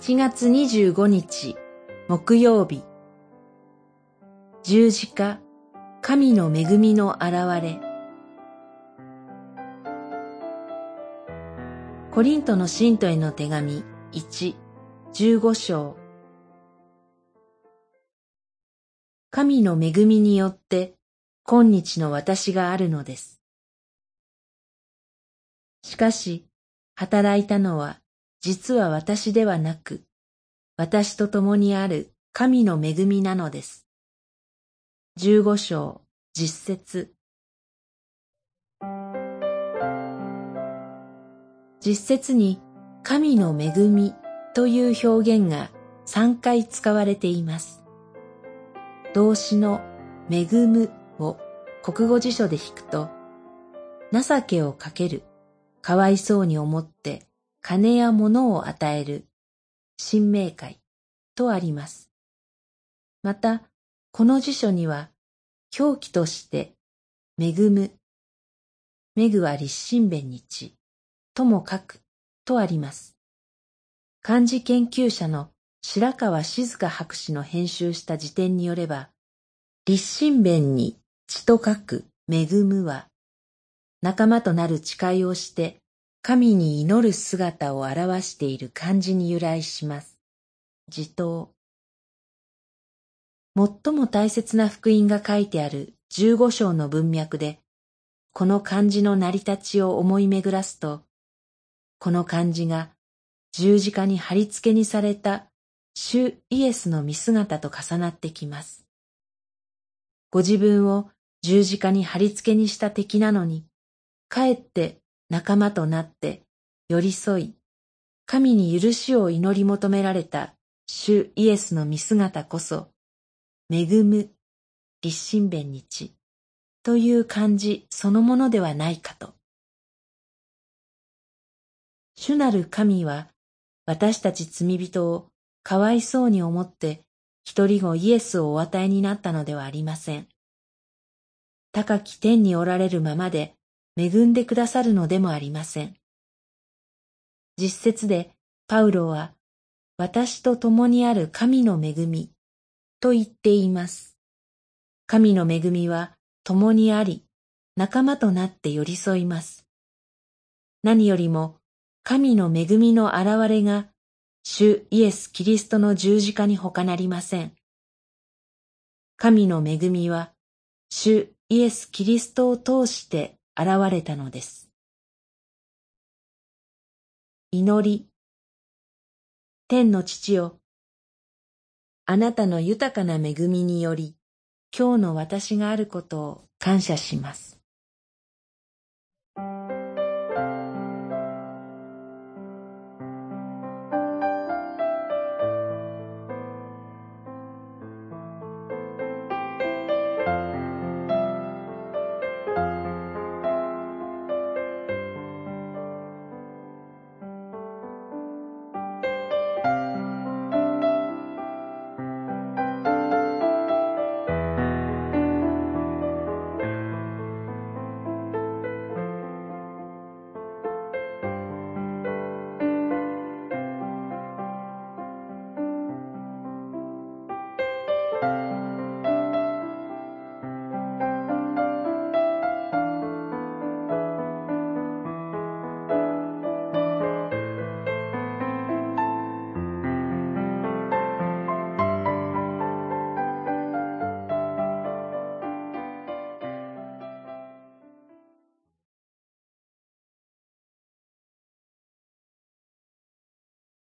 1月25日木曜日、十字架神の恵みのあらわれ。コリントの信徒への手紙1、15章。神の恵みによって今日の私があるのです。しかし働いたのは実は私ではなく、私と共にある神の恵みなのです。15章10節。実節に神の恵みという表現が3回使われています。動詞の恵むを国語辞書で引くと、情けをかける、かわいそうに思って金や物を与える、神明会とあります。またこの辞書には表記として恵む、めぐは立身弁日とも書くとあります。漢字研究者の白川静香博士の編集した辞典によれば、立身弁に血と書く恵むは、仲間となる誓いをして神に祈る姿を表している漢字に由来します。自答。最も大切な福音が書いてある15章の文脈で、この漢字の成り立ちを思い巡らすと、この漢字が十字架に貼り付けにされた主イエスの見姿と重なってきます。ご自分を十字架に貼り付けにした敵なのに、かえって仲間となって寄り添い、神に許しを祈り求められた主イエスの見姿こそ、恵む、立身弁日という漢字そのものではないかと。主なる神は、私たち罪人をかわいそうに思って独り子イエスをお与えになったのではありません。高き天におられるままで恵んでくださるのでもありません。実節でパウロは、私と共にある神の恵みと言っています。神の恵みは共にあり、仲間となって寄り添います。何よりも神の恵みの現れが主イエス・キリストの十字架に他なりません。神の恵みは主イエス・キリストを通して現れたのです。祈り。天の父よ、あなたの豊かな恵みにより、今日の私があることを感謝します。